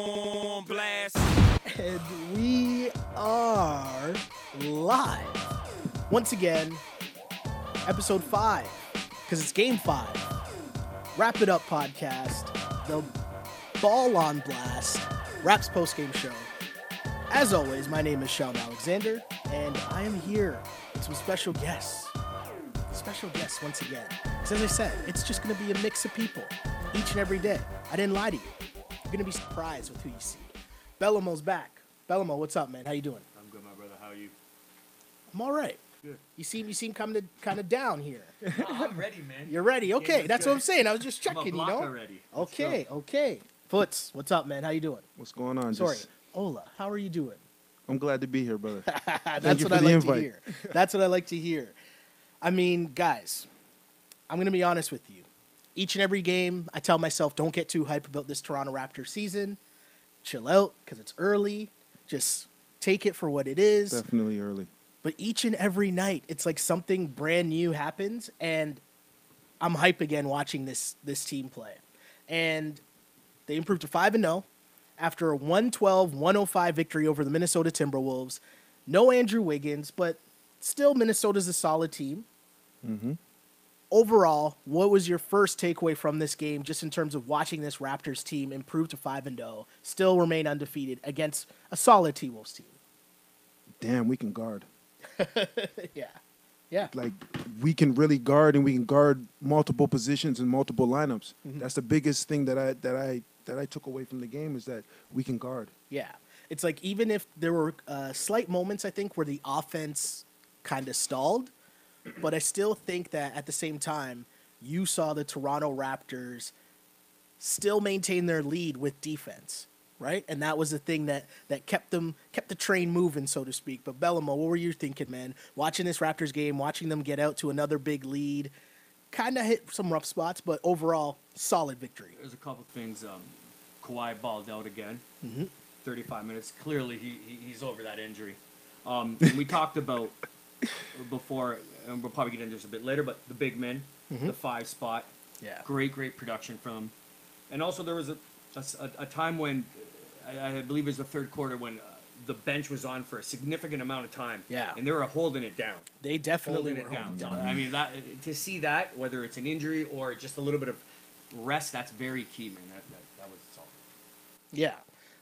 On blast. And we are live once again, episode 5, because it's game 5. Wrap It Up podcast, the Ball on Blast, Raps post-game show. As always, my name is Sean Alexander, and I am here with some special guests. Special guests once again. Because as I said, it's just going to be a mix of people each and every day. I didn't lie to you. You're going to be surprised with who you see. Bellomo's back. Bellomo, what's up, man? How you doing? I'm good, my brother. How are you? I'm all right. Good. You seem kind of down here. I'm ready, man. You're ready. Okay, that's good. What I'm saying. I was just checking, already. Okay. Foots, what's up, man? How you doing? What's going on? Sorry. Ola, how are you doing? I'm glad to be here, brother. Thank you for the invite. That's what I like to hear. I mean, guys, I'm going to be honest with you. Each and every game, I tell myself, don't get too hype about this Toronto Raptors season. Chill out, because it's early. Just take it for what it is. Definitely early. But each and every night, it's like something brand new happens, and I'm hype again watching this team play. And they improved to 5-0 after a 112-105 victory over the Minnesota Timberwolves. No Andrew Wiggins, but still Minnesota's a solid team. Mm-hmm. Overall, what was your first takeaway from this game, just in terms of watching this Raptors team improve to 5-0, still remain undefeated against a solid T-Wolves team? Damn, we can guard. Yeah. Like, we can really guard, and we can guard multiple positions and multiple lineups. Mm-hmm. That's the biggest thing that I took away from the game, is that we can guard. Yeah, it's like, even if there were slight moments, I think, where the offense kind of stalled. But I still think that at the same time, you saw the Toronto Raptors still maintain their lead with defense, right? And that was the thing that kept the train moving, so to speak. But Bellomo, what were you thinking, man? Watching this Raptors game, watching them get out to another big lead, kind of hit some rough spots, but overall, solid victory. There's a couple things. Kawhi balled out again. Mm-hmm. 35 minutes. Clearly, he's over that injury. We talked about before, and we'll probably get into this a bit later, but the big men, mm-hmm. the 5 spot, yeah, great production from them. And also there was a time when, I believe it was the third quarter, when the bench was on for a significant amount of time. Yeah. And they were holding it down. They definitely were holding it down. I mean, to see that, whether it's an injury or just a little bit of rest, that's very key, man. That was solid. Yeah.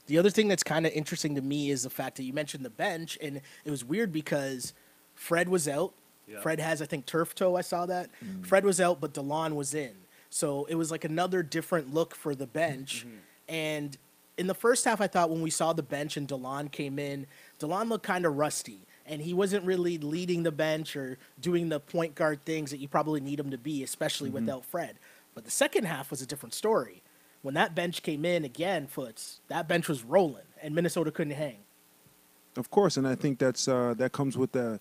The other thing that's kind of interesting to me is the fact that you mentioned the bench, and it was weird because Fred was out. Yeah. Fred has, I think, turf toe. I saw that. Mm-hmm. Fred was out, but DeLon was in. So it was like another different look for the bench. Mm-hmm. And in the first half, I thought when we saw the bench and DeLon came in, DeLon looked kind of rusty. And he wasn't really leading the bench or doing the point guard things that you probably need him to be, especially mm-hmm. without Fred. But the second half was a different story. When that bench came in, again, Foots, that bench was rolling, and Minnesota couldn't hang. Of course, and I think that comes with the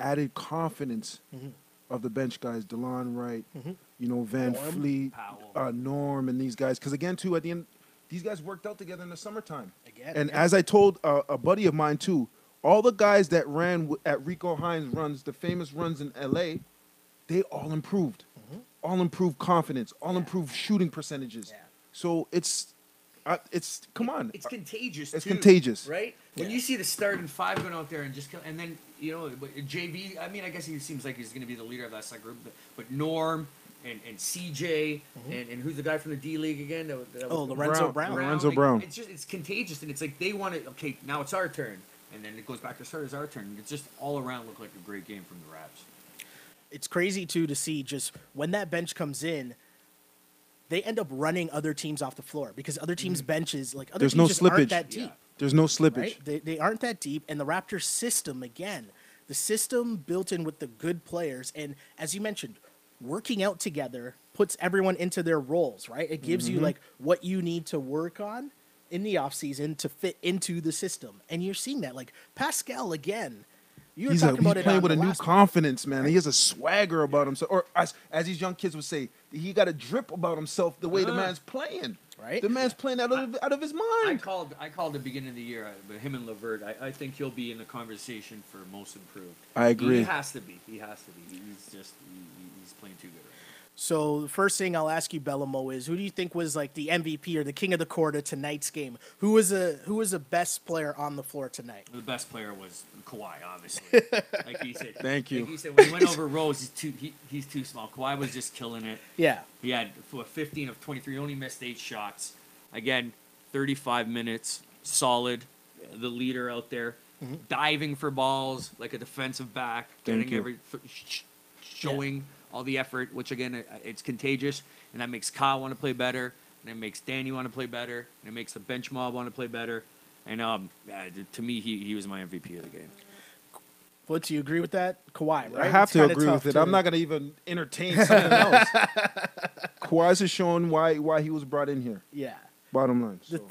added confidence mm-hmm. of the bench guys, DeLon Wright, mm-hmm. VanVleet, Norm, and these guys. Because again, too, at the end, these guys worked out together in the summertime. As I told a buddy of mine too, all the guys that ran at Rico Hines runs, the famous runs in LA, they all improved. Mm-hmm. All improved confidence. All improved shooting percentages. Yeah. So it's come on. It's contagious. It's contagious, right? Yeah. When you see the starting 5 going out there and just and then JV. I mean, I guess he seems like he's going to be the leader of that group, but Norm and CJ mm-hmm. and who's the guy from the D League again? Lorenzo Brown. It's just contagious, and it's like they want it. Okay, now it's our turn, and then it goes back to start as our turn. It's just all around looked like a great game from the Raps. It's crazy too to see just when that bench comes in. They end up running other teams off the floor because other teams' benches, aren't that deep. Yeah. There's no slippage. Right? They aren't that deep. And the Raptors' system, again, the system built in with the good players. And as you mentioned, working out together puts everyone into their roles, right? It gives mm-hmm. you, what you need to work on in the offseason to fit into the system. And you're seeing that. Pascal, again, he's playing with a new confidence, man. Right? He has a swagger about himself. Or as these young kids would say, he got a drip about himself the way the man's playing. Right? The man's playing out of his mind. I called the beginning of the year, him and LeVert. I think he'll be in the conversation for most improved. I agree. He has to be. He's playing too good right now. So the first thing I'll ask you, Bellomo, is who do you think was like the MVP or the king of the court of tonight's game? Who was the best player on the floor tonight? The best player was Kawhi, obviously. Like he said, thank you. Like he said, when he went over Rose, he's too small. Kawhi was just killing it. Yeah, he had 15 of 23, only missed 8 shots. Again, 35 minutes, solid. The leader out there, mm-hmm. diving for balls like a defensive back, showing. Yeah. All the effort, which, again, it's contagious, and that makes Kyle want to play better, and it makes Danny want to play better, and it makes the bench mob want to play better. And to me, he was my MVP of the game. What, do you agree with that? Kawhi, right? I have to agree with it. I'm not going to even entertain something else. Kawhi's is showing why he was brought in here. Yeah. Bottom line. So. The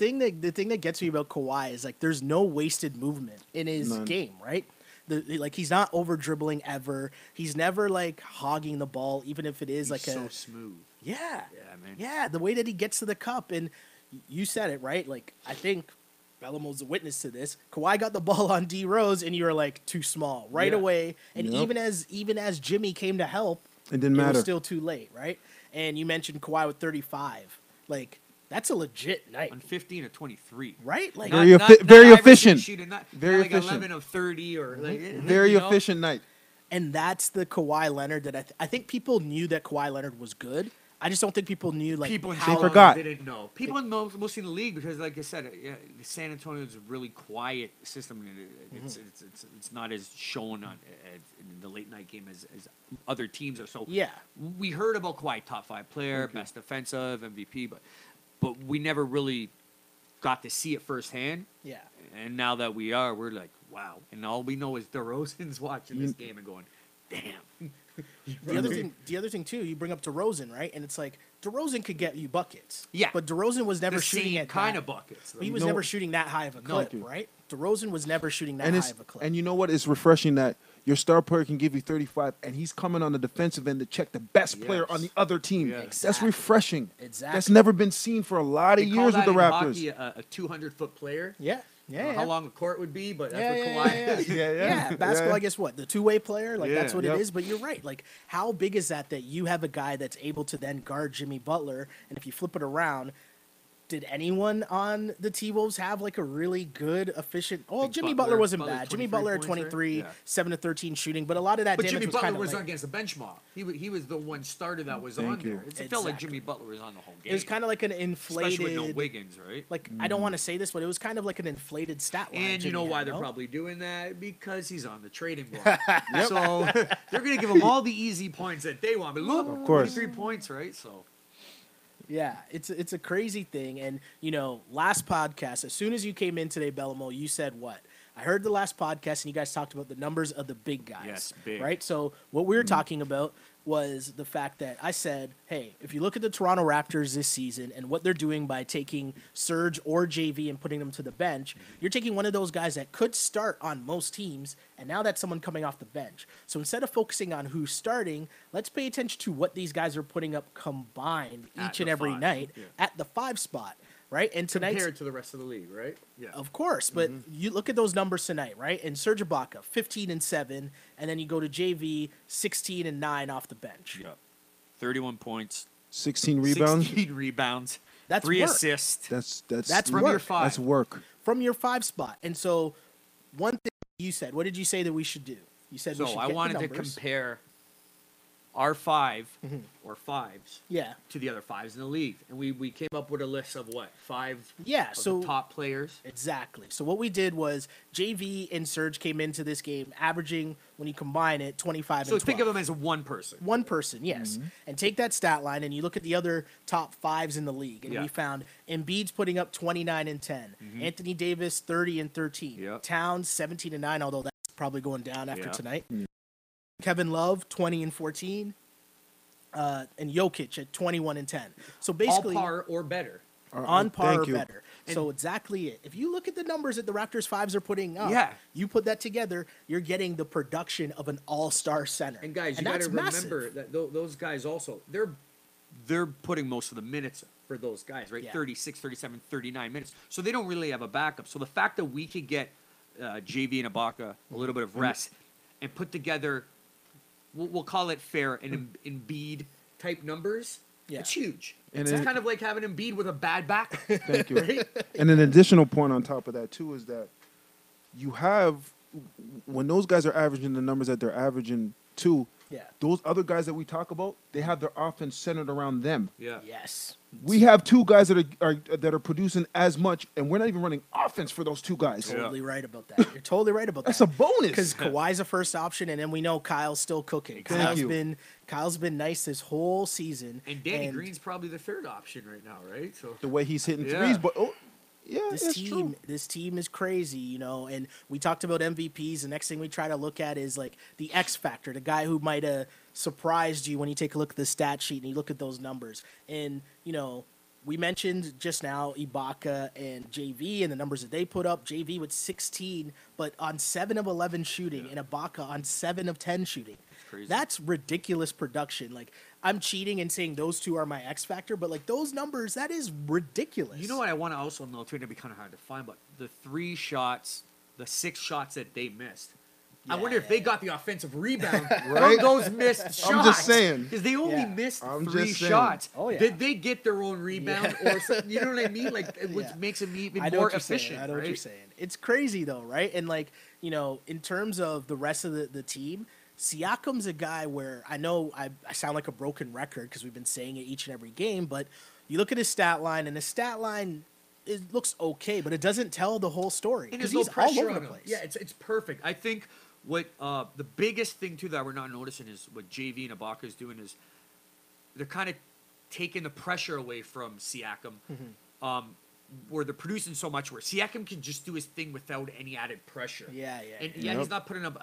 thing that gets me about Kawhi is, like, there's no wasted movement in his game, right? Like, he's not over-dribbling ever. He's never, like, hogging the ball, even if it is, he's so smooth. Yeah. Yeah, man. Yeah, the way that he gets to the cup. And you said it, right? Like, I think Bellomo's a witness to this. Kawhi got the ball on D. Rose, and you were, like, too small right away. And even as Jimmy came to help, it didn't matter. It was still too late, right? And you mentioned Kawhi with 35. Like, that's a legit night. On 15 of 23. Right? Like, not very efficient. Shooting, very like efficient. 11 of 30 or like, very efficient night. And that's the Kawhi Leonard that I think people knew that Kawhi Leonard was good. I just don't think people knew they didn't know. People know mostly in the league because, like I said, San Antonio is a really quiet system. It's not as shown in the late night game as other teams are. So we heard about Kawhi, top 5 player, best defensive, MVP, but we never really got to see it firsthand. Yeah. And now that we are, we're like, wow. And all we know is DeRozan's watching this game and going, damn. The other thing too, you bring up DeRozan, right? And it's like DeRozan could get you buckets. Yeah. But DeRozan was never shooting at kind of buckets. Though. He was never shooting that high of a clip, right? DeRozan was never shooting that high of a clip. And you know what? It's refreshing that your star player can give you 35, and he's coming on the defensive end to check the best player on the other team. Yes. Exactly. That's refreshing. Exactly. That's never been seen for a lot of years with the Raptors. They call that in hockey a 200-foot player. Yeah. Yeah, I don't know how long the court would be, but that's what Kawhi is. Yeah, basketball, I guess, the two-way player? Like, that's what it is. But you're right. Like, how big is that you have a guy that's able to then guard Jimmy Butler, and if you flip it around, did anyone on the T-Wolves have, like, a really good, efficient – well, Jimmy Butler wasn't bad. Jimmy Butler at 23, 7-13 shooting, but a lot of that damage was kind of – But Jimmy Butler was against the bench mob. He was the one starter that was on there. It felt like Jimmy Butler was on the whole game. It was kind of like an inflated – especially with no Wiggins, right? Like, I don't want to say this, but it was kind of like an inflated stat line. And you know why they're probably doing that? Because he's on the trading block. So they're going to give him all the easy points that they want. But look, of course. 23 points, right? So – yeah, it's a crazy thing. And, you know, last podcast, as soon as you came in today, Bellomo, you said what? I heard the last podcast, and you guys talked about the numbers of the big guys. Yes, big. Right? So what we were talking about was the fact that I said, hey, if you look at the Toronto Raptors this season and what they're doing by taking Serge or JV and putting them to the bench, you're taking one of those guys that could start on most teams, and now that's someone coming off the bench. So instead of focusing on who's starting, let's pay attention to what these guys are putting up combined each and every night at the 5 spot. Right? And tonight, compared to the rest of the league, right? Yeah. Of course. But you look at those numbers tonight, right? And Serge Ibaka, 15 and 7, and then you go to JV, 16 and 9 off the bench. Yeah. 31 points. 16 rebounds. 16 rebounds. That's 3 work. Assists. That's from your 5. That's work. From your 5 spot. And so one thing you said, what did you say that we should do? You said we should get the numbers. So I wanted to compare our 5 or 5s to the other 5s in the league. And we came up with a list of what? 5 the top players? Exactly. So what we did was JV and Serge came into this game averaging, when you combine it, 25 and 12. So think of them as one person. One person, yes. And take that stat line and you look at the other top 5s in the league. And we found Embiid's putting up 29 and 10. Anthony Davis, 30 and 13. Yep. Towns, 17 and 9, although that's probably going down after tonight. Kevin Love, 20 and 14, and Jokic at 21 and 10. So basically, on par or better. On par or better. So exactly it. If you look at the numbers that the Raptors 5s are putting up, you put that together, you're getting the production of an all-star center. And guys, you got to remember that those guys also, they're putting most of the minutes for those guys, right? Yeah. 36, 37, 39 minutes. So they don't really have a backup. So the fact that we could get JV and Ibaka a little bit of rest and put together – we'll call it fair, and Embiid type numbers, yeah, it's huge. And it's kind of like having Embiid with a bad back. Thank you. Right? And an additional point on top of that, too, is that you have, when those guys are averaging the numbers that they're averaging, too, yeah, those other guys that we talk about, they have their offense centered around them. Yeah. Yes. We have two guys that are producing as much, and we're not even running offense for those two guys. You're totally right about that. You're totally right about that. That's a bonus. Because Kawhi's a first option, and then we know Kyle's still cooking. Kyle's been nice this whole season. And Danny Green's probably the third option right now, right? So the way he's hitting threes, but this team is crazy, you know, and we talked about MVPs. The next thing we try to look at is like the X factor, the guy who might have surprised you when you take a look at the stat sheet and you look at those numbers. And, you know, we mentioned just now Ibaka and JV and the numbers that they put up. JV with 16, but on 7 of 11 shooting, and Ibaka on 7 of 10 shooting. Crazy. That's ridiculous production. Like, I'm cheating and saying those two are my X factor, but like those numbers, that is ridiculous. You know what I want to also know too, and it'd be kind of hard to find, but the 6 shots that they missed. Yeah, I wonder if they got the offensive rebound right? from those missed shots. I'm just saying. Because they only missed 3 shots. Oh, yeah. Did they get their own rebound or something? You know what I mean? Like, which makes them even more efficient. I know what you're saying. It's crazy though, right? And like, you know, in terms of the rest of the team, Siakam's a guy where I know I sound like a broken record because we've been saying it each and every game, but you look at his stat line, and the stat line, it looks okay, but it doesn't tell the whole story because he's all over the place. Yeah, it's perfect. I think what the biggest thing, too, that we're not noticing is what JV and Ibaka is doing is they're kind of taking the pressure away from Siakam where they're producing so much where Siakam can just do his thing without any added pressure. And he's not putting up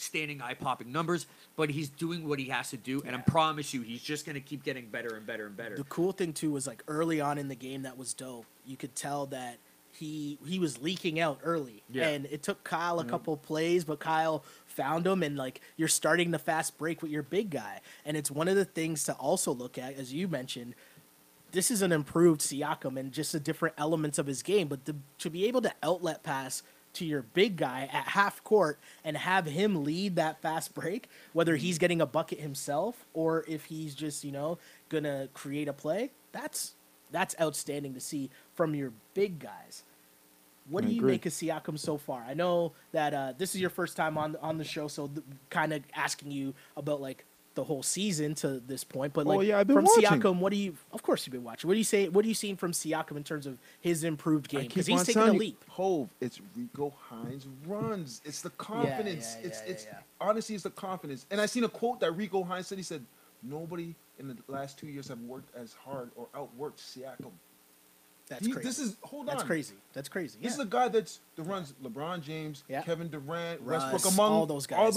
outstanding eye-popping numbers, but he's doing what he has to do, and I promise you, he's just going to keep getting better and better and better. The cool thing, too, was like early on in the game that was dope. You could tell that he was leaking out early, and it took Kyle a couple plays, but Kyle found him, and like you're starting the fast break with your big guy, and it's one of the things to also look at, as you mentioned. This is an improved Siakam and just the different elements of his game, but to be able to outlet pass to your big guy at half court and have him lead that fast break, whether he's getting a bucket himself or if he's just, you know, gonna create a play, that's outstanding to see from your big guys. What do you make of Siakam so far? I know that this is your first time on the show, so kind of asking you about like the whole season to this point, but like I've been watching. Siakam, what do you? Of course, you've been watching. What do you say? What are you seeing from Siakam in terms of his improved game? Because he's taking a leap. Hove, it's Rico Hines runs. It's the confidence. Honestly, it's the confidence. And I seen a quote that Rico Hines said. He said, "Nobody in the last 2 years have worked as hard or outworked Siakam." That's crazy. That's crazy. This is a guy that runs LeBron James, Kevin Durant, Westbrook, among all those guys,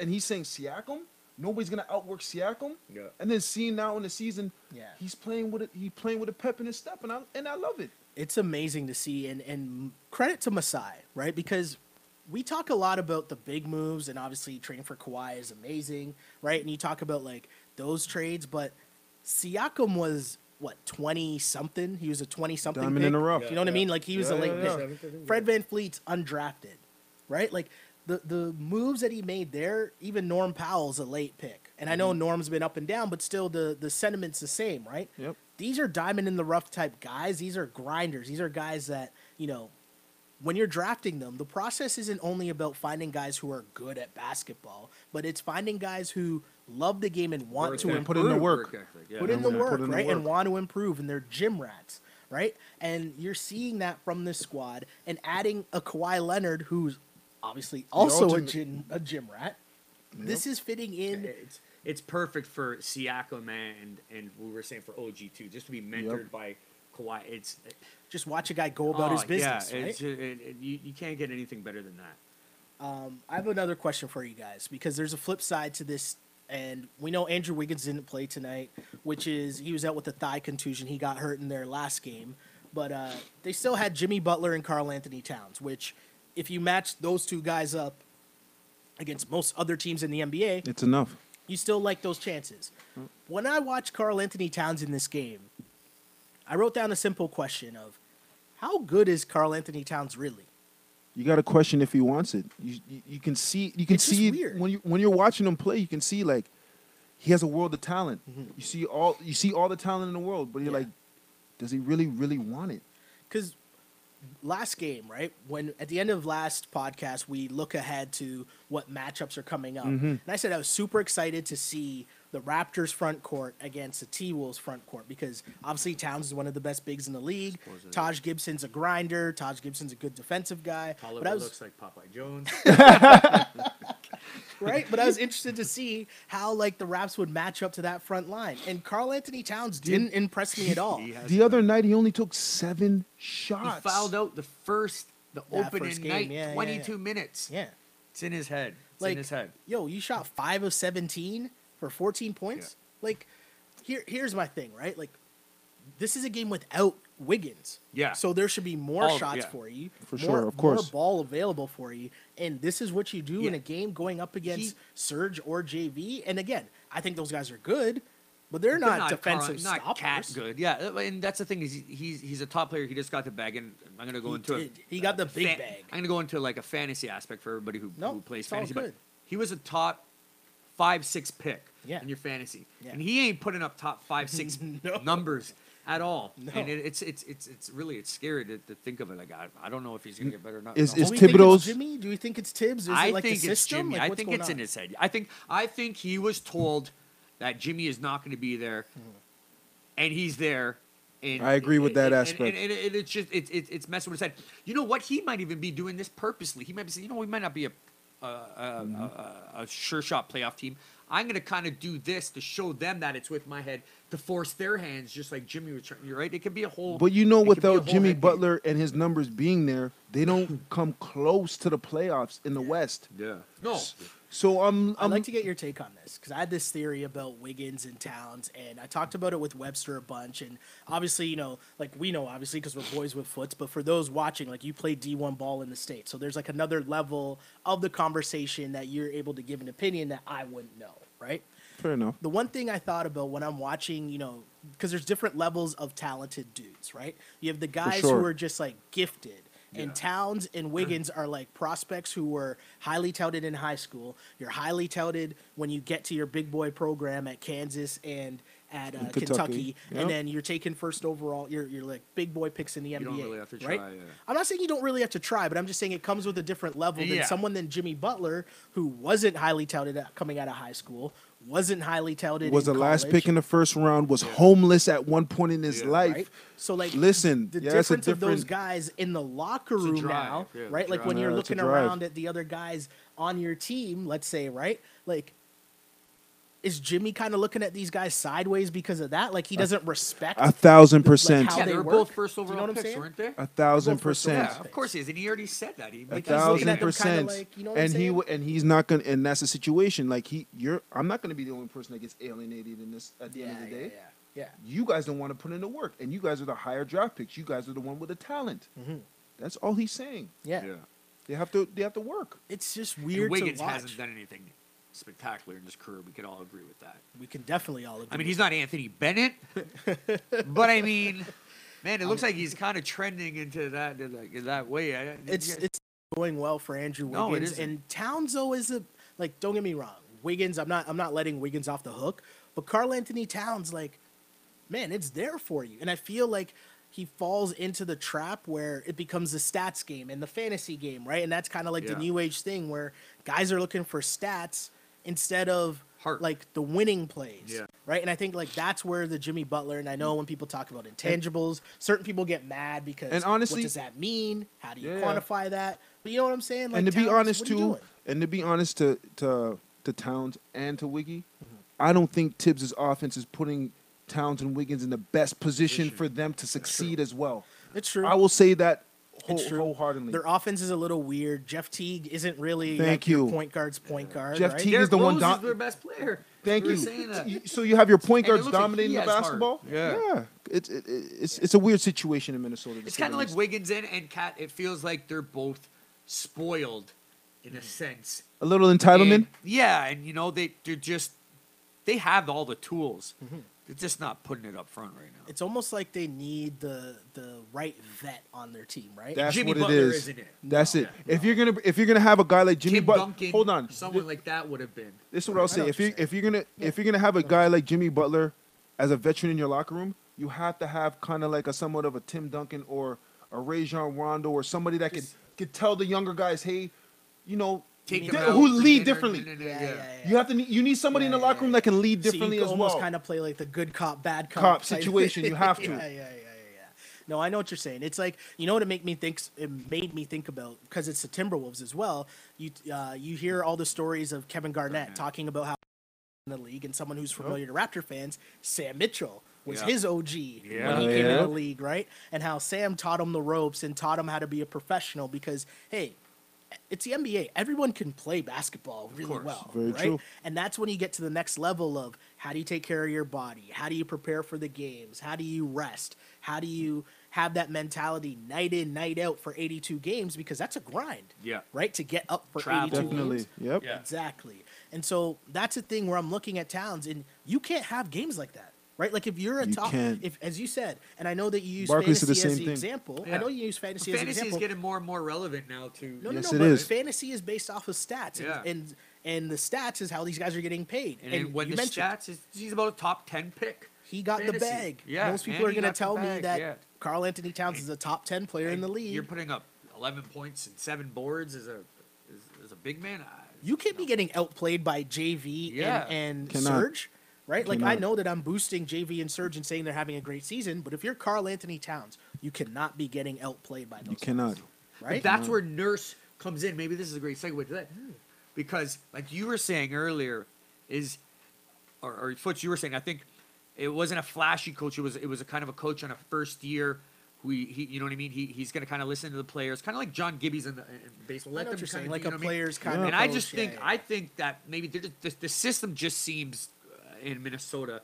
and he's saying Siakam. Nobody's gonna outwork Siakam, and then seeing now in the season, he's playing with it. He's playing with a pep in his step, and I love it. It's amazing to see, and credit to Masai, right? Because we talk a lot about the big moves, and obviously trading for Kawhi is amazing, right? And you talk about like those trades, but Siakam was 20-something? He was a 20-something. Diamond in the rough. You know what I mean? Like he was a late pick. Fred VanVleet's undrafted, right? Like. The moves that he made there, even Norm Powell's a late pick. And I know Norm's been up and down, but still the sentiment's the same, right? Yep. These are diamond-in-the-rough type guys. These are grinders. These are guys that, you know, when you're drafting them, the process isn't only about finding guys who are good at basketball, but it's finding guys who love the game and want to improve. Put in the work. Put in the work, right? And want to improve, and they're gym rats, right? And you're seeing that from this squad. And adding a Kawhi Leonard who's obviously also a gym rat. Yep. This is fitting in. It's perfect for Siakam and we were saying for OG too, just to be mentored by Kawhi. It's just watch a guy go about his business. Yeah, right? You can't get anything better than that. I have another question for you guys because there's a flip side to this, and we know Andrew Wiggins didn't play tonight, which is he was out with a thigh contusion. He got hurt in their last game, but they still had Jimmy Butler and Karl-Anthony Towns, which. If you match those two guys up against most other teams in the NBA, it's enough. You still like those chances. When I watched Karl-Anthony Towns in this game, I wrote down a simple question of how good is Karl-Anthony Towns really? You got to question if he wants it. You can see it when you're watching him play. You can see like He has a world of talent. Mm-hmm. You see all the talent in the world, but you're like, does he really want it? Because last game, right? When at the end of last podcast, we look ahead to what matchups are coming up, mm-hmm. and I said I was super excited to see the Raptors front court against the T-Wolves front court because obviously Towns is one of the best bigs in the league. Taj Gibson's a grinder. Taj Gibson's a good defensive guy. Looks like Popeye Jones. Right? But I was interested to see how like the Raps would match up to that front line. And Karl-Anthony Towns didn't impress me at all. The other night, he only took 7 shots. He fouled out the opening night, 22 minutes. Yeah. It's in his head. Yo, you shot 5 of 17 for 14 points? Yeah. Like, here's my thing, right? Like, this is a game without Wiggins. Yeah. So there should be more shots for you. For sure, of course. More ball available for you. And this is what you do in a game going up against Serge or JV. And again, I think those guys are good, but they're not defensive stoppers. Not cat good. Yeah, and that's the thing is he's a top player. He just got the bag, and I'm going to go He got the big bag. I'm going to go into like a fantasy aspect for everybody who plays fantasy. But he was a top 5-6 pick in your fantasy. Yeah. And he ain't putting up top 5-6 numbers at all. No. And it's really scary to think of it. Like I don't know if he's gonna get better or not. Is Thibodeau's Jimmy? Do you think it's Tibbs? I think it's Jimmy. Like, I think it's in his head. I think he was told that Jimmy is not going to be there, and he's there. And I agree with that aspect. And it's just it's messing with his head. You know what? He might even be doing this purposely. He might be saying, we might not be a sure shot playoff team. I'm going to kind of do this to show them that it's with my head, to force their hands, just like Jimmy was trying. You're right. It could be a whole. But without Jimmy Butler and his numbers being there, they don't come close to the playoffs in the West. Yeah. No. So I'd like to get your take on this because I had this theory about Wiggins and Towns, and I talked about it with Webster a bunch. And obviously, we know obviously because we're boys with foots. But for those watching, you play D1 ball in the States, so there's another level of the conversation that you're able to give an opinion that I wouldn't know, right? Fair enough. The one thing I thought about when I'm watching, because there's different levels of talented dudes, right? You have the guys who are just gifted. Yeah. And Towns and Wiggins are prospects who were highly touted in high school. You're highly touted when you get to your big boy program at Kansas and at Kentucky. Yep. And then you're taken first overall. You're big boy picks in the NBA. You don't really have to try. Right? Yeah. I'm not saying you don't really have to try, but I'm just saying it comes with a different level than someone than Jimmy Butler, who wasn't highly touted coming out of high school, wasn't highly touted. Was the last pick in the first round, was homeless at one point in his life. Right? So, the difference of those guys in the locker room now, right? Like, when you're looking around at the other guys on your team, let's say, right? Like, is Jimmy kind of looking at these guys sideways because of that? Like, he doesn't respect 1,000%. How they were both first overall picks, weren't they? 1,000%. Yeah, of course he is, and he already said that. He 1,000%. And he's not gonna. And that's the situation. I'm not gonna be the only person that gets alienated in this. At the end of the day, yeah. You guys don't want to put in the work, and you guys are the higher draft picks. You guys are the one with the talent. Mm-hmm. That's all he's saying. Yeah. They have to work. It's just weird. And Wiggins hasn't done anything spectacular in his career. We can all agree with that. We can definitely all agree. I mean, he's not Anthony Bennett, but I mean, man, it looks like he's kind of trending into that way. It's going well for Andrew Wiggins. No, it isn't. And Towns though is don't get me wrong. Wiggins, I'm not letting Wiggins off the hook, but Karl-Anthony Towns, man, it's there for you. And I feel like he falls into the trap where it becomes the stats game and the fantasy game, right? And that's kind of the new age thing where guys are looking for stats instead of heart, the winning plays, right? And I think that's where the Jimmy Butler, and I know when people talk about intangibles, certain people get mad because, and honestly, what does that mean? How do you quantify that? But you know what I'm saying? And to Towns, be honest to Towns and to Wiggy, mm-hmm. I don't think Tibbs' offense is putting Towns and Wiggins in the best position for them to succeed as well. It's true. I will say that wholeheartedly. Their offense is a little weird. Jeff Teague isn't really your point guard. Jeff Teague is the one. Derrick Rose is their best player. Thank you. So you have your point guards dominating the basketball. Heart. Yeah. It's a weird situation in Minnesota. It's kind of like Wiggins and Cat. It feels like they're both spoiled in a sense. A little entitlement. And they have all the tools. Mm-hmm. They're just not putting it up front right now. It's almost like they need the right vet on their team, right? That's Jimmy what Butler, it is. Isn't it? That's no, it. No. If you're gonna have a guy like Jimmy Butler, hold on, someone like that would have been. This is what I'll say. If you're gonna have a guy like Jimmy Butler as a veteran in your locker room, you have to have kind of like somewhat of a Tim Duncan or a Rajon Rondo or somebody that could tell the younger guys, hey, you know. Who lead differently? Yeah. You need somebody in the locker room that can lead differently as well. So you can almost kind of play like the good cop, bad cop situation. You have to. Yeah. No, I know what you're saying. It's like, you know what it made me think about, because it's the Timberwolves as well. You hear all the stories of Kevin Garnett talking about how in the league, and someone who's familiar to Raptor fans, Sam Mitchell was his OG when he came in the league, right? And how Sam taught him the ropes and taught him how to be a professional because, hey, it's the NBA. Everyone can play basketball really well, right? True. And that's when you get to the next level of how do you take care of your body? How do you prepare for the games? How do you rest? How do you have that mentality night in, night out for 82 games? Because that's a grind, right? To get up for 82 games. Yep. Yeah. Exactly. And so that's a thing where I'm looking at Towns, and you can't have games like that. Right, like if you're a top, as you said, and I know that you use Barclays fantasy as the example. Yeah. I know you use fantasy as an example. Fantasy is getting more and more relevant now too. No, but fantasy is based off of stats, and the stats is how these guys are getting paid. And when you the stats is, he's about a top 10 pick. He got fantasy. The bag. Yeah, most people are going to tell me that Karl-Anthony Towns is a top 10 player in the league. You're putting up 11 points and 7 boards as a big man. You can't be getting outplayed by JV and Serge. Right? Like, I know that I'm boosting JV and Serge and saying they're having a great season, but if you're Karl-Anthony Towns, you cannot be getting outplayed by those. You cannot. Guys, right? But that's where Nurse comes in. Maybe this is a great segue to that. Because, like you were saying earlier, or Foots, you were saying, I think it wasn't a flashy coach. It was a kind of a coach on a first year. You know what I mean? He's going to kind of listen to the players, kind of like John Gibby's in baseball. Let them kind of, like a player's kind of coach. And I just think I think that maybe the system just seems – in Minnesota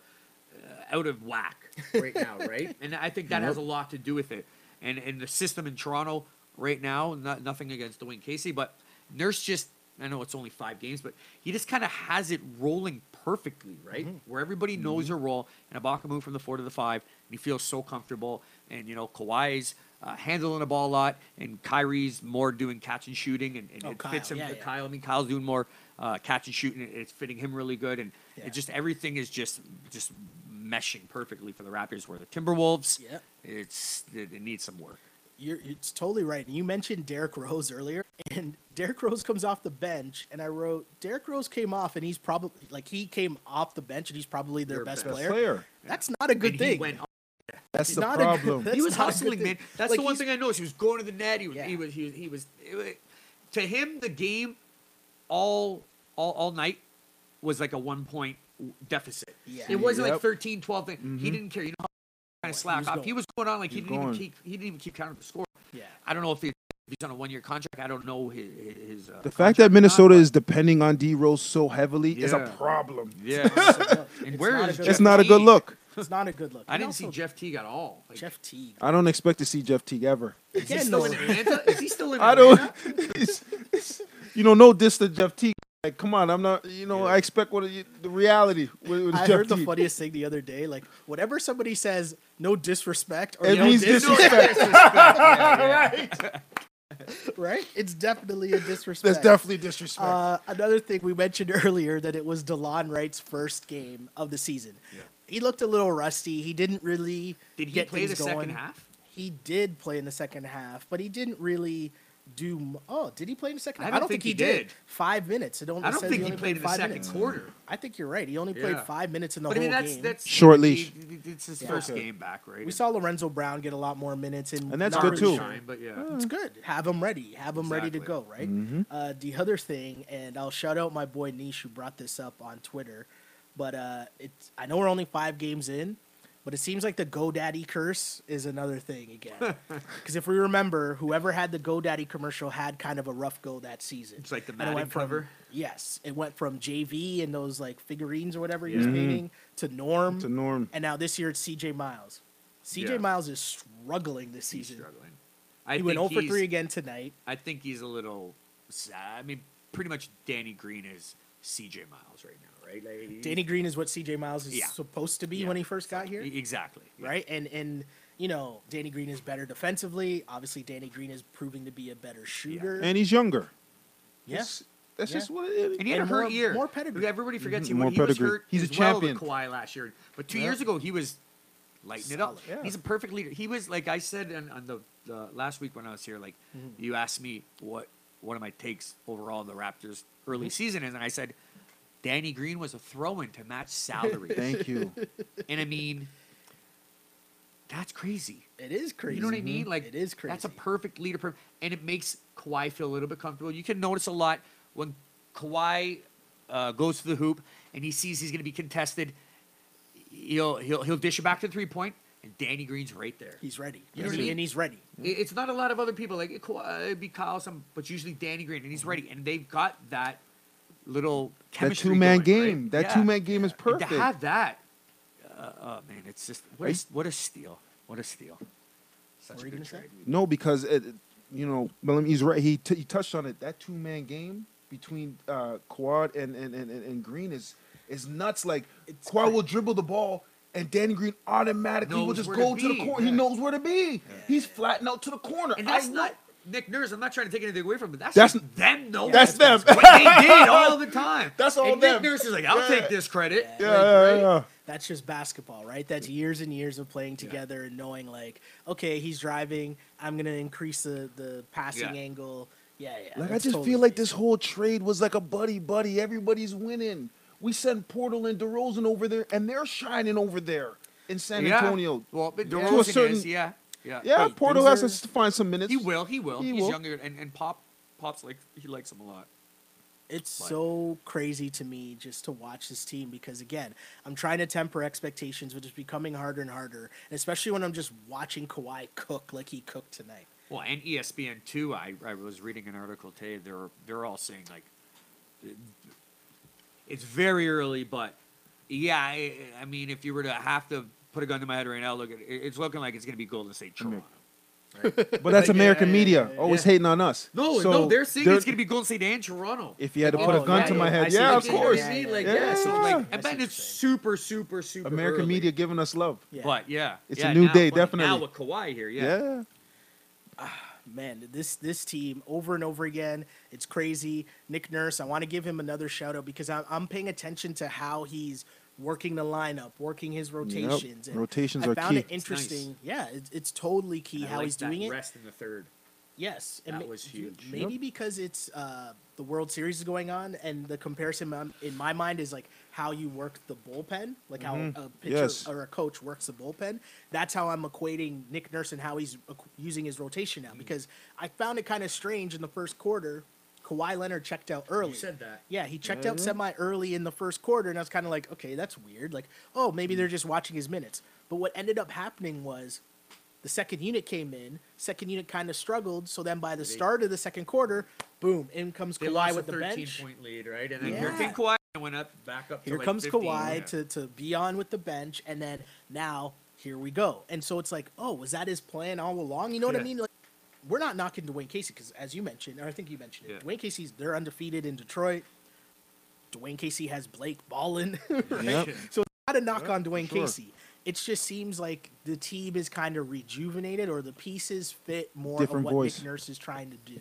out of whack right now, right? And I think that has a lot to do with it. And the system in Toronto right now, nothing against Dwayne Casey, but Nurse just, I know it's only 5 games, but he just kind of has it rolling perfectly, right? Mm-hmm. Where everybody knows your role, and Ibaka moved from the 4 to the 5, and he feels so comfortable. And, you know, Kawhi's handling the ball a lot, and Kyrie's more doing catch and shooting, and it fits him. Yeah, Kyle, I mean, Kyle's doing more catch and shooting. It's fitting him really good, and it just everything is just meshing perfectly for the Raptors. Where the Timberwolves, it needs some work. It's totally right. And you mentioned Derrick Rose earlier, and Derrick Rose comes off the bench, and I wrote Derrick Rose came off, and he's probably their best player. That's not a good thing. He went That's the problem. He was hustling, man. That's the one thing I noticed. He was going to the net. He was to him the game all night was like a 1-point deficit. Yeah. It wasn't like 13, 12 things. He didn't care. You know, kind of slack off. He was going on like he didn't even keep count of the score. Yeah. I don't know if he's on a 1-year contract. I don't know his the fact that Minnesota is depending on D-Rose so heavily is a problem. Yeah. And where is it's not a good look. It's not a good look. I didn't see Jeff Teague at all. Like, Jeff Teague. I don't expect to see Jeff Teague ever. Is he still in Atlanta? You know, no diss to Jeff Teague. Like, come on, I'm not. You know, I expect the reality. I heard the funniest thing the other day. Like, whatever somebody says, no disrespect, or it means disrespect. Right. Right? It's definitely a disrespect. That's definitely disrespect. Another thing we mentioned earlier that it was DeLon Wright's first game of the season. Yeah. He looked a little rusty. He didn't really get things going. Did he play the second half? He did play in the second half, but he didn't really do. Oh, did he play in the second half? I don't think he did. 5 minutes. I don't think he played in the second quarter. I think you're right. He only played 5 minutes in the whole game. That's short leash. It's his first game back, right? We saw Lorenzo Brown get a lot more minutes. And that's good, too. It's good. Have him ready. Have him ready to go, right? Mm-hmm. The other thing, and I'll shout out my boy Nish, who brought this up on Twitter. But I know we're only 5 games in, but it seems like the GoDaddy curse is another thing again. Because if we remember, whoever had the GoDaddy commercial had kind of a rough go that season. It's like the Madden cover. Yes, it went from JV and those like figurines or whatever he was painting to Norm. And now this year it's CJ Miles. CJ Miles is struggling this season. He's struggling. He went 0 for 3 again tonight. I think he's a little sad. I mean, pretty much Danny Green is CJ Miles right now, right? Like, Danny Green is what CJ Miles is supposed to be when he first got here. Exactly. Right? And you know, Danny Green is better defensively. Obviously, Danny Green is proving to be a better shooter. And he's younger. Yes. That's just what it is. And he had a hurt year. More pedigree. Everybody forgets him. When he was hurt, he's a champion. Kawhi last year. But 2 years ago, he was lighting it up. Yeah. He's a perfect leader. He was, like I said on the last week when I was here, like, you asked me what one of my takes overall of the Raptors early season is, and I said, Danny Green was a throw-in to match salary. Thank you. And I mean, that's crazy. It is crazy. You know what I mean? Like, it is crazy. That's a perfect leader. And it makes Kawhi feel a little bit comfortable. You can notice a lot. When Kawhi goes to the hoop and he sees he's going to be contested, he'll dish it back to the three-point, and Danny Green's right there. He's ready. You know what I mean? And he's ready. It's not a lot of other people. Like, it'd be Kyle, but usually Danny Green, and he's ready. And they've got that little chemistry. That two-man game. Right? That two-man game is perfect. And to have that, oh, man, it's just what a steal. What a steal. Such a good trade. No, because, you know, he's right. He touched on it. That two-man game between Kawhi and Green is nuts. Like, Kawhi will dribble the ball, and Danny Green automatically will just go to the corner. He knows where to be. Yeah. He's flattened out to the corner. And that's not Nick Nurse. I'm not trying to take anything away from him. But that's them, though. That's them. What they did all the time. That's all them. Nick Nurse is like, I'll take this credit. Yeah. That's just basketball, right? That's years and years of playing together and knowing, like, okay, he's driving. I'm going to increase the passing angle. Like, I just feel like this whole trade was like a buddy-buddy. Everybody's winning. We send Portal and DeRozan over there, and they're shining over there in San Antonio. Well, but DeRozan Yeah, wait, Portal has to find some minutes. He will. He's younger, and Pop's like, he likes him a lot. It's so crazy to me just to watch this team because, again, I'm trying to temper expectations, but it's becoming harder and harder, and especially when I'm just watching Kawhi cook like he cooked tonight. Well, and ESPN, too, I was reading an article today. They're all saying, like, it's very early, but, I mean, if you were to have to put a gun to my head right now, look at it's looking like it's going to be Golden State Toronto. Right? But that's American media always hating on us. No, they're saying it's going to be Golden State and Toronto. If you had to put a gun to my head, of course. I bet it's super, super, super American early. Media giving us love. Yeah. But, it's a new day, definitely. Now with Kawhi here, man, this team over and over again, it's crazy. Nick Nurse, I want to give him another shout-out because I'm paying attention to how he's working the lineup, working his rotations. Yep. And rotations are key. I found it interesting. Nice. Yeah, it's totally key how he's doing it. Rest in the third. Yes. That was huge. Maybe because it's the World Series is going on, and the comparison in my mind is like how you work the bullpen, like how a pitcher or a coach works the bullpen. That's how I'm equating Nick Nurse and how he's using his rotation now because I found it kind of strange in the first quarter. Kawhi Leonard checked out early. You said that. Yeah, he checked out semi-early in the first quarter, and I was kind of like, okay, that's weird. Like, oh, maybe they're just watching his minutes. But what ended up happening was the second unit came in. Second unit kind of struggled. So then by the start of the second quarter, boom, in comes Kawhi with the bench. They lost a 13-point lead, right? And then here came Kawhi and went back up to here like 15. Here comes Kawhi to be on with the bench, and then now here we go. And so it's like, oh, was that his plan all along? You know what I mean? Like, we're not knocking Dwayne Casey because, as you mentioned, or I think you mentioned it, Dwayne Casey's, they're undefeated in Detroit. Dwayne Casey has Blake ballin'. Right? So it's not a knock on Dwayne Casey. It just seems like the team is kind of rejuvenated or the pieces fit more of what Nick Nurse is trying to do.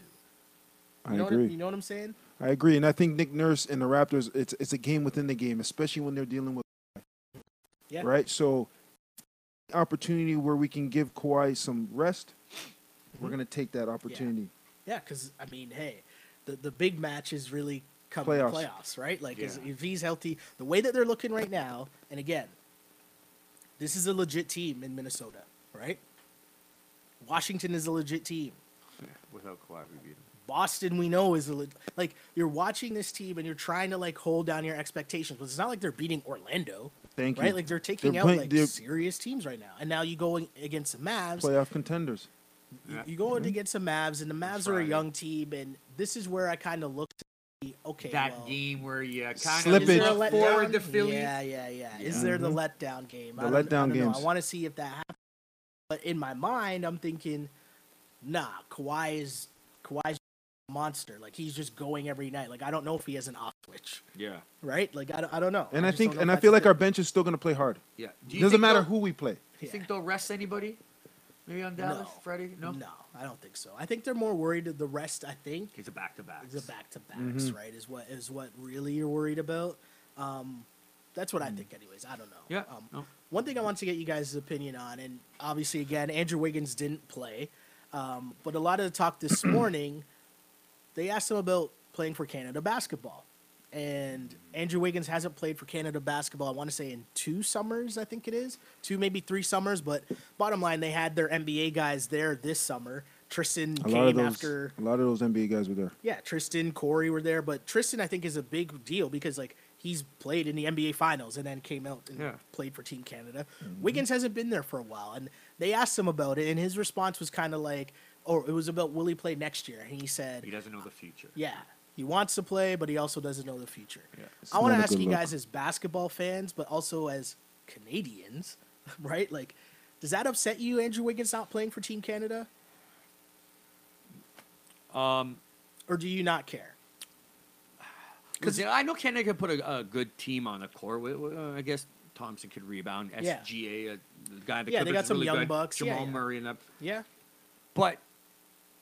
I agree. You know what I'm saying? I agree, and I think Nick Nurse and the Raptors, it's a game within the game, especially when they're dealing with right? So opportunity where we can give Kawhi some rest, we're going to take that opportunity. Yeah, because, I mean, hey, the big match is really coming to playoffs, right? Like, if he's healthy, the way that they're looking right now, and again, this is a legit team in Minnesota, right? Washington is a legit team. Yeah, without Kawhi, we beat them. Boston, we know, is like, you're watching this team and you're trying to, like, hold down your expectations. But it's not like they're beating Orlando. Thank you. Right? Like, they're taking out serious teams right now. And now you go against the Mavs. Playoff contenders. You go against the Mavs, and the Mavs are a young team, and this is where I kind of look to see, game where you kind of look forward to Philly. Yeah. Is there the letdown game? The letdown game. I want to see if that happens. But in my mind, I'm thinking, nah, Kawhi's a monster. Like, he's just going every night. Like, I don't know if he has an off switch. Yeah. Right? Like, I don't know. And I feel like our bench is still going to play hard. Yeah. It doesn't matter who we play. Do you think they'll rest anybody? Maybe on Dallas, Freddie? No? No, I don't think so. I think they're more worried of the rest, I think. It's a back-to-backs. It's a back-to-backs, right, is what really you're worried about. That's what I think anyways. I don't know. Yeah. One thing I want to get you guys' opinion on, and obviously, again, Andrew Wiggins didn't play, but a lot of the talk this morning, they asked him about playing for Canada basketball. And Andrew Wiggins hasn't played for Canada basketball, I want to say, in 2 summers, I think it is. 2, maybe 3 summers. But bottom line, they had their NBA guys there this summer. Tristan came after. A lot of those NBA guys were there. Yeah, Tristan, Corey were there. But Tristan, I think, is a big deal because, like, he's played in the NBA Finals and then came out and played for Team Canada. Mm-hmm. Wiggins hasn't been there for a while. And they asked him about it, and his response was kind of like, it was about will he play next year? And he said, he doesn't know the future. Yeah. He wants to play, but he also doesn't know the future. Yeah, I want to ask you guys as basketball fans, but also as Canadians, right? Like, does that upset you, Andrew Wiggins not playing for Team Canada? Or do you not care? Because I know Canada can put a good team on the court. I guess Thompson could rebound. SGA, the guy that they got some really young good. Bucks. Jamal Murray and that. Yeah. But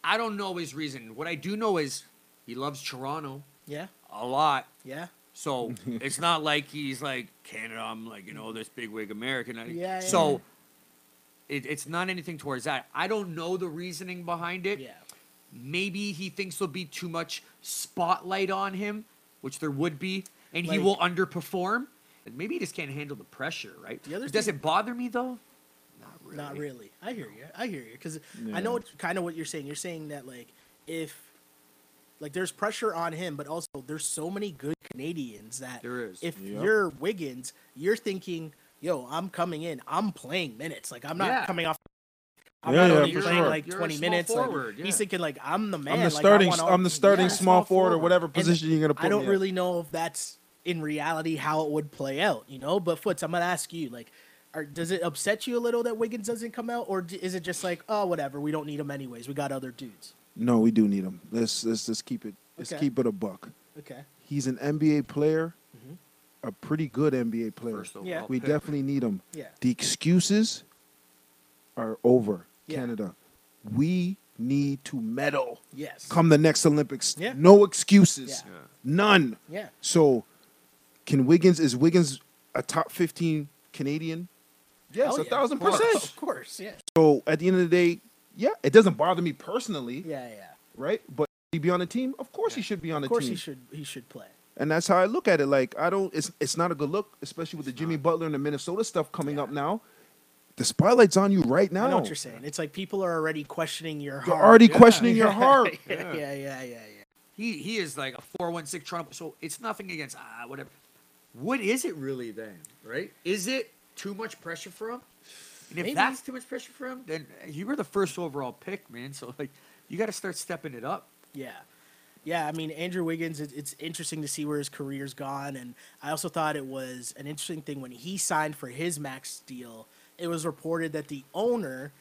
I don't know his reason. What I do know is he loves Toronto. Yeah. A lot. Yeah. So it's not like he's like, Canada, I'm like, this bigwig American. Yeah. So it's not anything towards that. I don't know the reasoning behind it. Yeah. Maybe he thinks there'll be too much spotlight on him, which there would be, and he will underperform. And maybe he just can't handle the pressure, right? Does it bother me, though? Not really. Not really. I hear you. I hear you. Because I know kind of what you're saying. You're saying that, like, if – like, there's pressure on him, but also there's so many good Canadians that if you're Wiggins, you're thinking, yo, I'm coming in. I'm playing minutes. Like, I'm not coming off. I'm not only playing, like, 20 minutes. Forward, He's thinking, like, I'm the man. I'm the starting, like, small forward or whatever position you're going to put. I don't really know if that's, in reality, how it would play out, But, Foots, I'm going to ask you, like, does it upset you a little that Wiggins doesn't come out? Or is it just like, oh, whatever, we don't need him anyways. We got other dudes. No, we do need him. Let's just keep it. Let's keep it a buck. Okay. He's an NBA player, a pretty good NBA player. Yeah. We definitely need him. Yeah. The excuses are over, Canada. We need to medal. Yes. Come the next Olympics. Yeah. No excuses. Yeah. Yeah. None. Yeah. So, is Wiggins a top 15 Canadian? Yes, 1,000%. Of course. Yeah. So at the end of the day. Yeah, it doesn't bother me personally. Yeah, yeah. Right? But he be on a team? Of course he should be on a team. Of course he should play. And that's how I look at it. Like, it's not a good look, especially with the Jimmy Butler and the Minnesota stuff coming up now. The spotlight's on you right now. I know what you're saying. It's like people are already questioning your heart. They're already questioning your heart. Yeah. He is like a 416 Toronto. So it's nothing against whatever. What is it really then, right? Is it too much pressure for him? And if that's too much pressure for him, then you were the first overall pick, man. So, like, you got to start stepping it up. Yeah. Yeah, I mean, Andrew Wiggins, it's interesting to see where his career's gone. And I also thought it was an interesting thing when he signed for his max deal, it was reported that the owner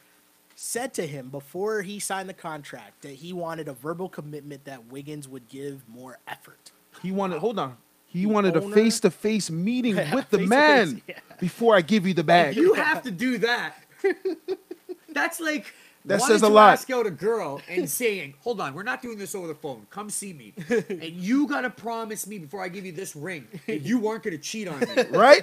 said to him before he signed the contract that he wanted a verbal commitment that Wiggins would give more effort. He wanted – hold on. He wanted a face-to-face meeting with the man before I give you the bag. You have to do that. That's like that says a lot. Ask out a girl and saying, "Hold on, we're not doing this over the phone. Come see me, and you gotta promise me before I give you this ring that you weren't gonna cheat on me, right?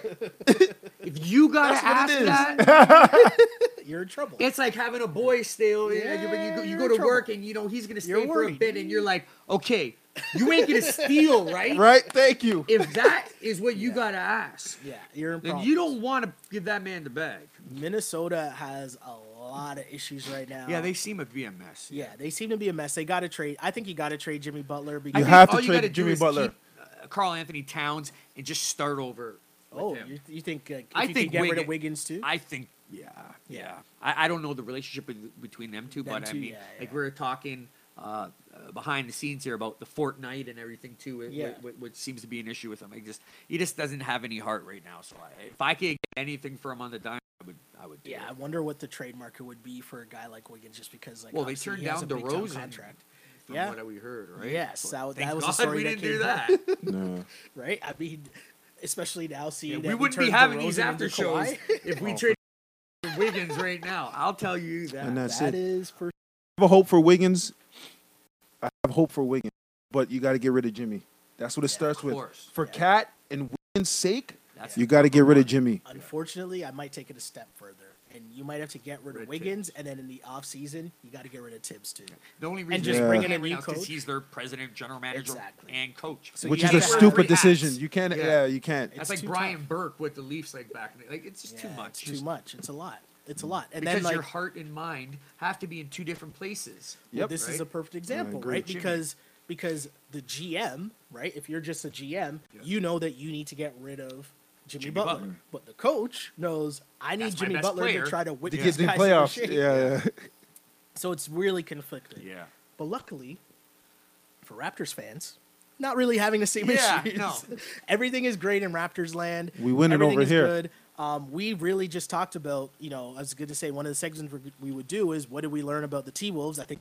If you gotta ask that, you're in trouble. It's like having a boy stay over. You go to work and he's gonna stay for a bit, and you're like, okay. You ain't gonna steal, right? Right, thank you. If that is what you gotta ask, you're in problems. You don't want to give that man the bag. Minnesota has a lot of issues right now. Yeah, they seem to be a mess. Yeah, they seem to be a mess. They gotta trade. I think you gotta trade Jimmy Butler because you have to trade Jimmy Butler, keep Karl-Anthony Towns, and just start over. Oh, you think? I think get rid of Wiggins too. I think. Yeah. I don't know the relationship between them two, but I mean, like we're talking. Behind the scenes here about the Fortnite and everything too, which seems to be an issue with him. He just doesn't have any heart right now. So if I could get anything for him on the dime, I would. Do it. I wonder what the trade market would be for a guy like Wiggins, just because like they turned down DeRozan. from what we heard, right? Yes, so that was a story we didn't do that. No. Right? I mean, especially now seeing we wouldn't be having these after shows if we traded Wiggins right now. I'll tell you that. And that is for. I have a hope for Wiggins. I have hope for Wiggins, but you got to get rid of Jimmy. That's what it starts with. For Cat and Wiggins' sake, you got to get rid of Jimmy. Unfortunately, I might take it a step further. And you might have to get rid of Wiggins, and then in the offseason, you got to get rid of Tibbs, too. The only reason just bring in a new coach. He's their president, general manager, and coach. So which is a stupid decision. You can't. Yeah, you can't. That's like Brian Burke with the Leafs, like back in the, like it's just too much. It's too much. It's a lot. It's a lot. And because then, like, your heart and mind have to be in two different places. Yep. Well, this is a perfect example, right? Because the GM, right? If you're just a GM, you know that you need to get rid of Jimmy Butler. But the coach knows I need Jimmy Butler to try to win these guys playoffs. So it's really conflicting. Yeah. But luckily, for Raptors fans, not really having the same issues. No. Everything is great in Raptors land. We win it over here. Good. We really just talked about, you know, I was going to say one of the segments we would do is what did we learn about the T-Wolves? I think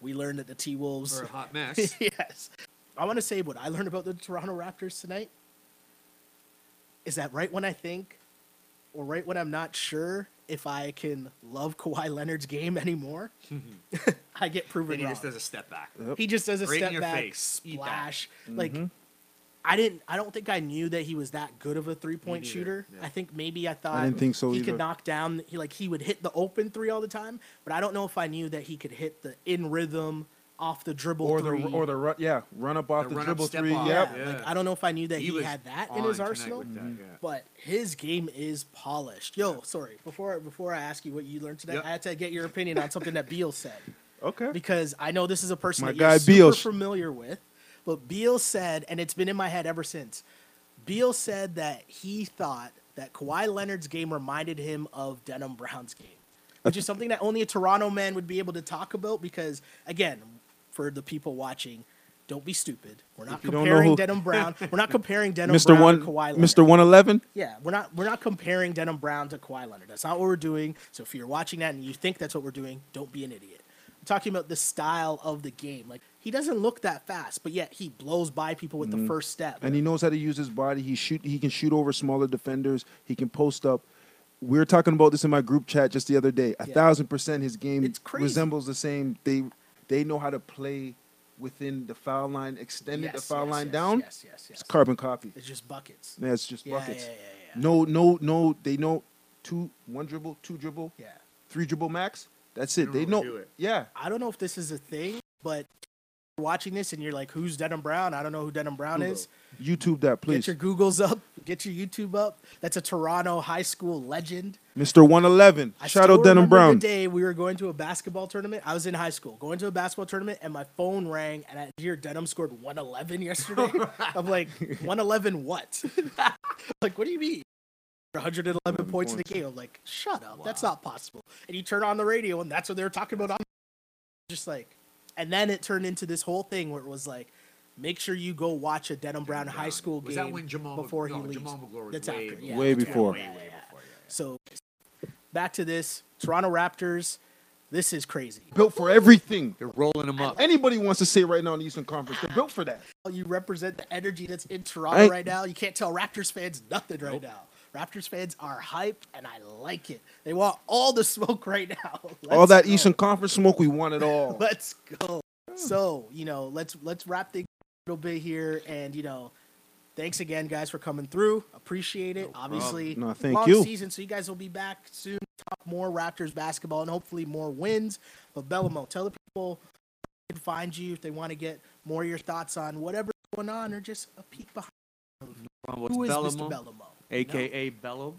we learned that the T-Wolves are a hot mess. Yes. I want to say what I learned about the Toronto Raptors tonight. Is that right when I think, or right when I'm not sure if I can love Kawhi Leonard's game anymore, I get proven wrong. He just does a step back. Yep. He just does a step back, splash. Like, I don't think I knew that he was that good of a three-point shooter. Yeah. I think maybe I thought he could knock down. He would hit the open three all the time, but I don't know if I knew that he could hit the in rhythm. Off the dribble three. Or the run up off the dribble three. Yeah. Like, I don't know if I knew that he had that in his arsenal, but his game is polished. Yo, sorry. Before I ask you what you learned today, I had to get your opinion on something that Beal said. Okay. Because I know this is a person that you're super familiar with, but Beal said, and it's been in my head ever since, Beal said that he thought that Kawhi Leonard's game reminded him of Denham Brown's game, which is something that only a Toronto man would be able to talk about because, again, for the people watching, don't be stupid. We're not comparing Denham Brown. We're not comparing Denham Brown to Kawhi Leonard. Mr. 111? Yeah, we're not comparing Denham Brown to Kawhi Leonard. That's not what we're doing. So if you're watching that and you think that's what we're doing, don't be an idiot. I'm talking about the style of the game. Like, he doesn't look that fast, but yet he blows by people with the first step. And he knows how to use his body. He can shoot over smaller defenders. He can post up. We were talking about this in my group chat just the other day. 1,000% his game resembles the same thing. They know how to play within the foul line, extended the foul line down. Yes. It's carbon copy. It's just buckets. Yeah, it's just buckets. Yeah. No. They know one dribble, two dribble, three dribble max. That's it. They know. I don't know if this is a thing, but you're watching this and you're like, "Who's Denham Brown?" I don't know who Denham Brown is. YouTube that, please. Get your Googles up. Get your YouTube up. That's a Toronto high school legend. Mr. 111. Shout out Denham Brown. The day we were going to a basketball tournament. I was in high school going to a basketball tournament, and my phone rang, and I hear Denham scored 111 yesterday. I'm like, 111 what? Like, what do you mean? 111 points in the game. I'm like, shut up. Wow. That's not possible. And you turn on the radio, and that's what they were talking about. Just like, and then it turned into this whole thing where it was like, make sure you go watch a Denham Brown high school game before he leaves. That's after. Way before. So back to this. Toronto Raptors, this is crazy. Built for everything. They're rolling them up. Anybody wants to say right now in the Eastern Conference, they're built for that. You represent the energy that's in Toronto right now. You can't tell Raptors fans nothing right now. Raptors fans are hyped, and I like it. They want all the smoke right now. All that Eastern Conference smoke, we want it all. Let's go. So, you know, let's wrap things little bit here, and you know, thanks again, guys, for coming through. Appreciate it. Obviously, long season, so you guys will be back soon. Talk more Raptors basketball and hopefully more wins. But Bellomo, tell the people where they can find you if they want to get more of your thoughts on whatever's going on, or just a peek behind. Who is Bellomo? Mr. Bellomo, aka Bello,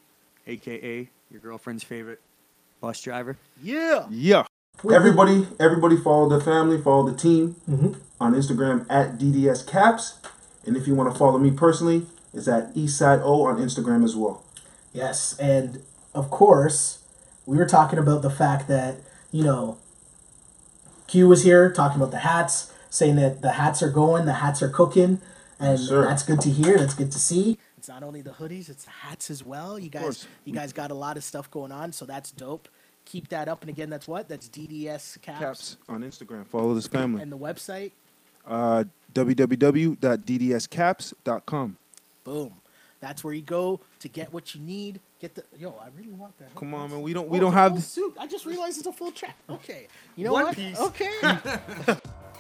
aka your girlfriend's favorite bus driver. Yeah. Everybody follow the family, follow the team on Instagram at DDS Caps. And if you want to follow me personally, it's at EastsideO on Instagram as well. Yes, and of course, we were talking about the fact that, you know, Q was here talking about the hats, saying that the hats are going, the hats are cooking, and that's good to hear, that's good to see. It's not only the hoodies, it's the hats as well. You guys got a lot of stuff going on, so that's dope. keep that up. And again, that's what? That's DDS Caps. Caps on Instagram. Follow this family. And the website? Www.ddscaps.com. Boom. That's where you go to get what you need. Get the I really want that. Come on, man. We don't have the suit. I just realized it's a full track. Okay. You know One what? Piece. Okay.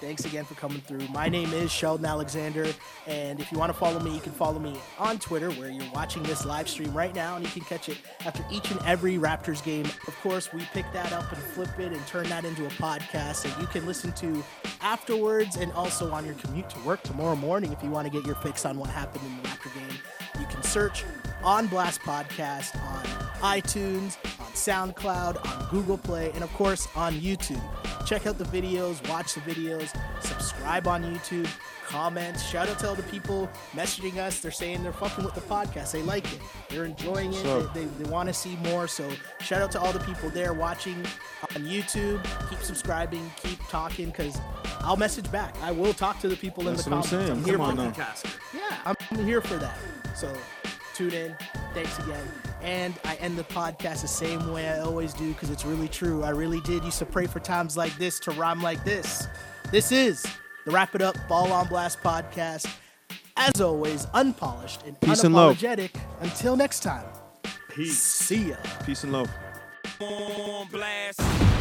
Thanks again for coming through. My name is Sheldon Alexander, and if you want to follow me, you can follow me on Twitter, where you're watching this live stream right now, and you can catch it after each and every Raptors game. Of course, we pick that up and flip it and turn that into a podcast that you can listen to afterwards, and also on your commute to work tomorrow morning if you want to get your fix on what happened in the Raptor game. You can search On Blast Podcast on iTunes, on SoundCloud, on Google Play, and of course on YouTube. Check out the videos, watch the videos, subscribe on YouTube, comment, shout out to all the people messaging us. They're saying they're fucking with the podcast. They like it. They're enjoying it. So, they want to see more. So shout out to all the people there watching on YouTube. Keep subscribing. Keep talking, because I'll message back. I will talk to the people in the comments. I'm here for that. Yeah, I'm here for that. So tune in. Thanks again. And I end the podcast the same way I always do, because it's really true. I really did used to pray for times like this to rhyme like this. This is the Wrap It Up Ball on Blast podcast. As always, unpolished and peace unapologetic. And until next time. Peace. See ya. Peace and love. On Blast.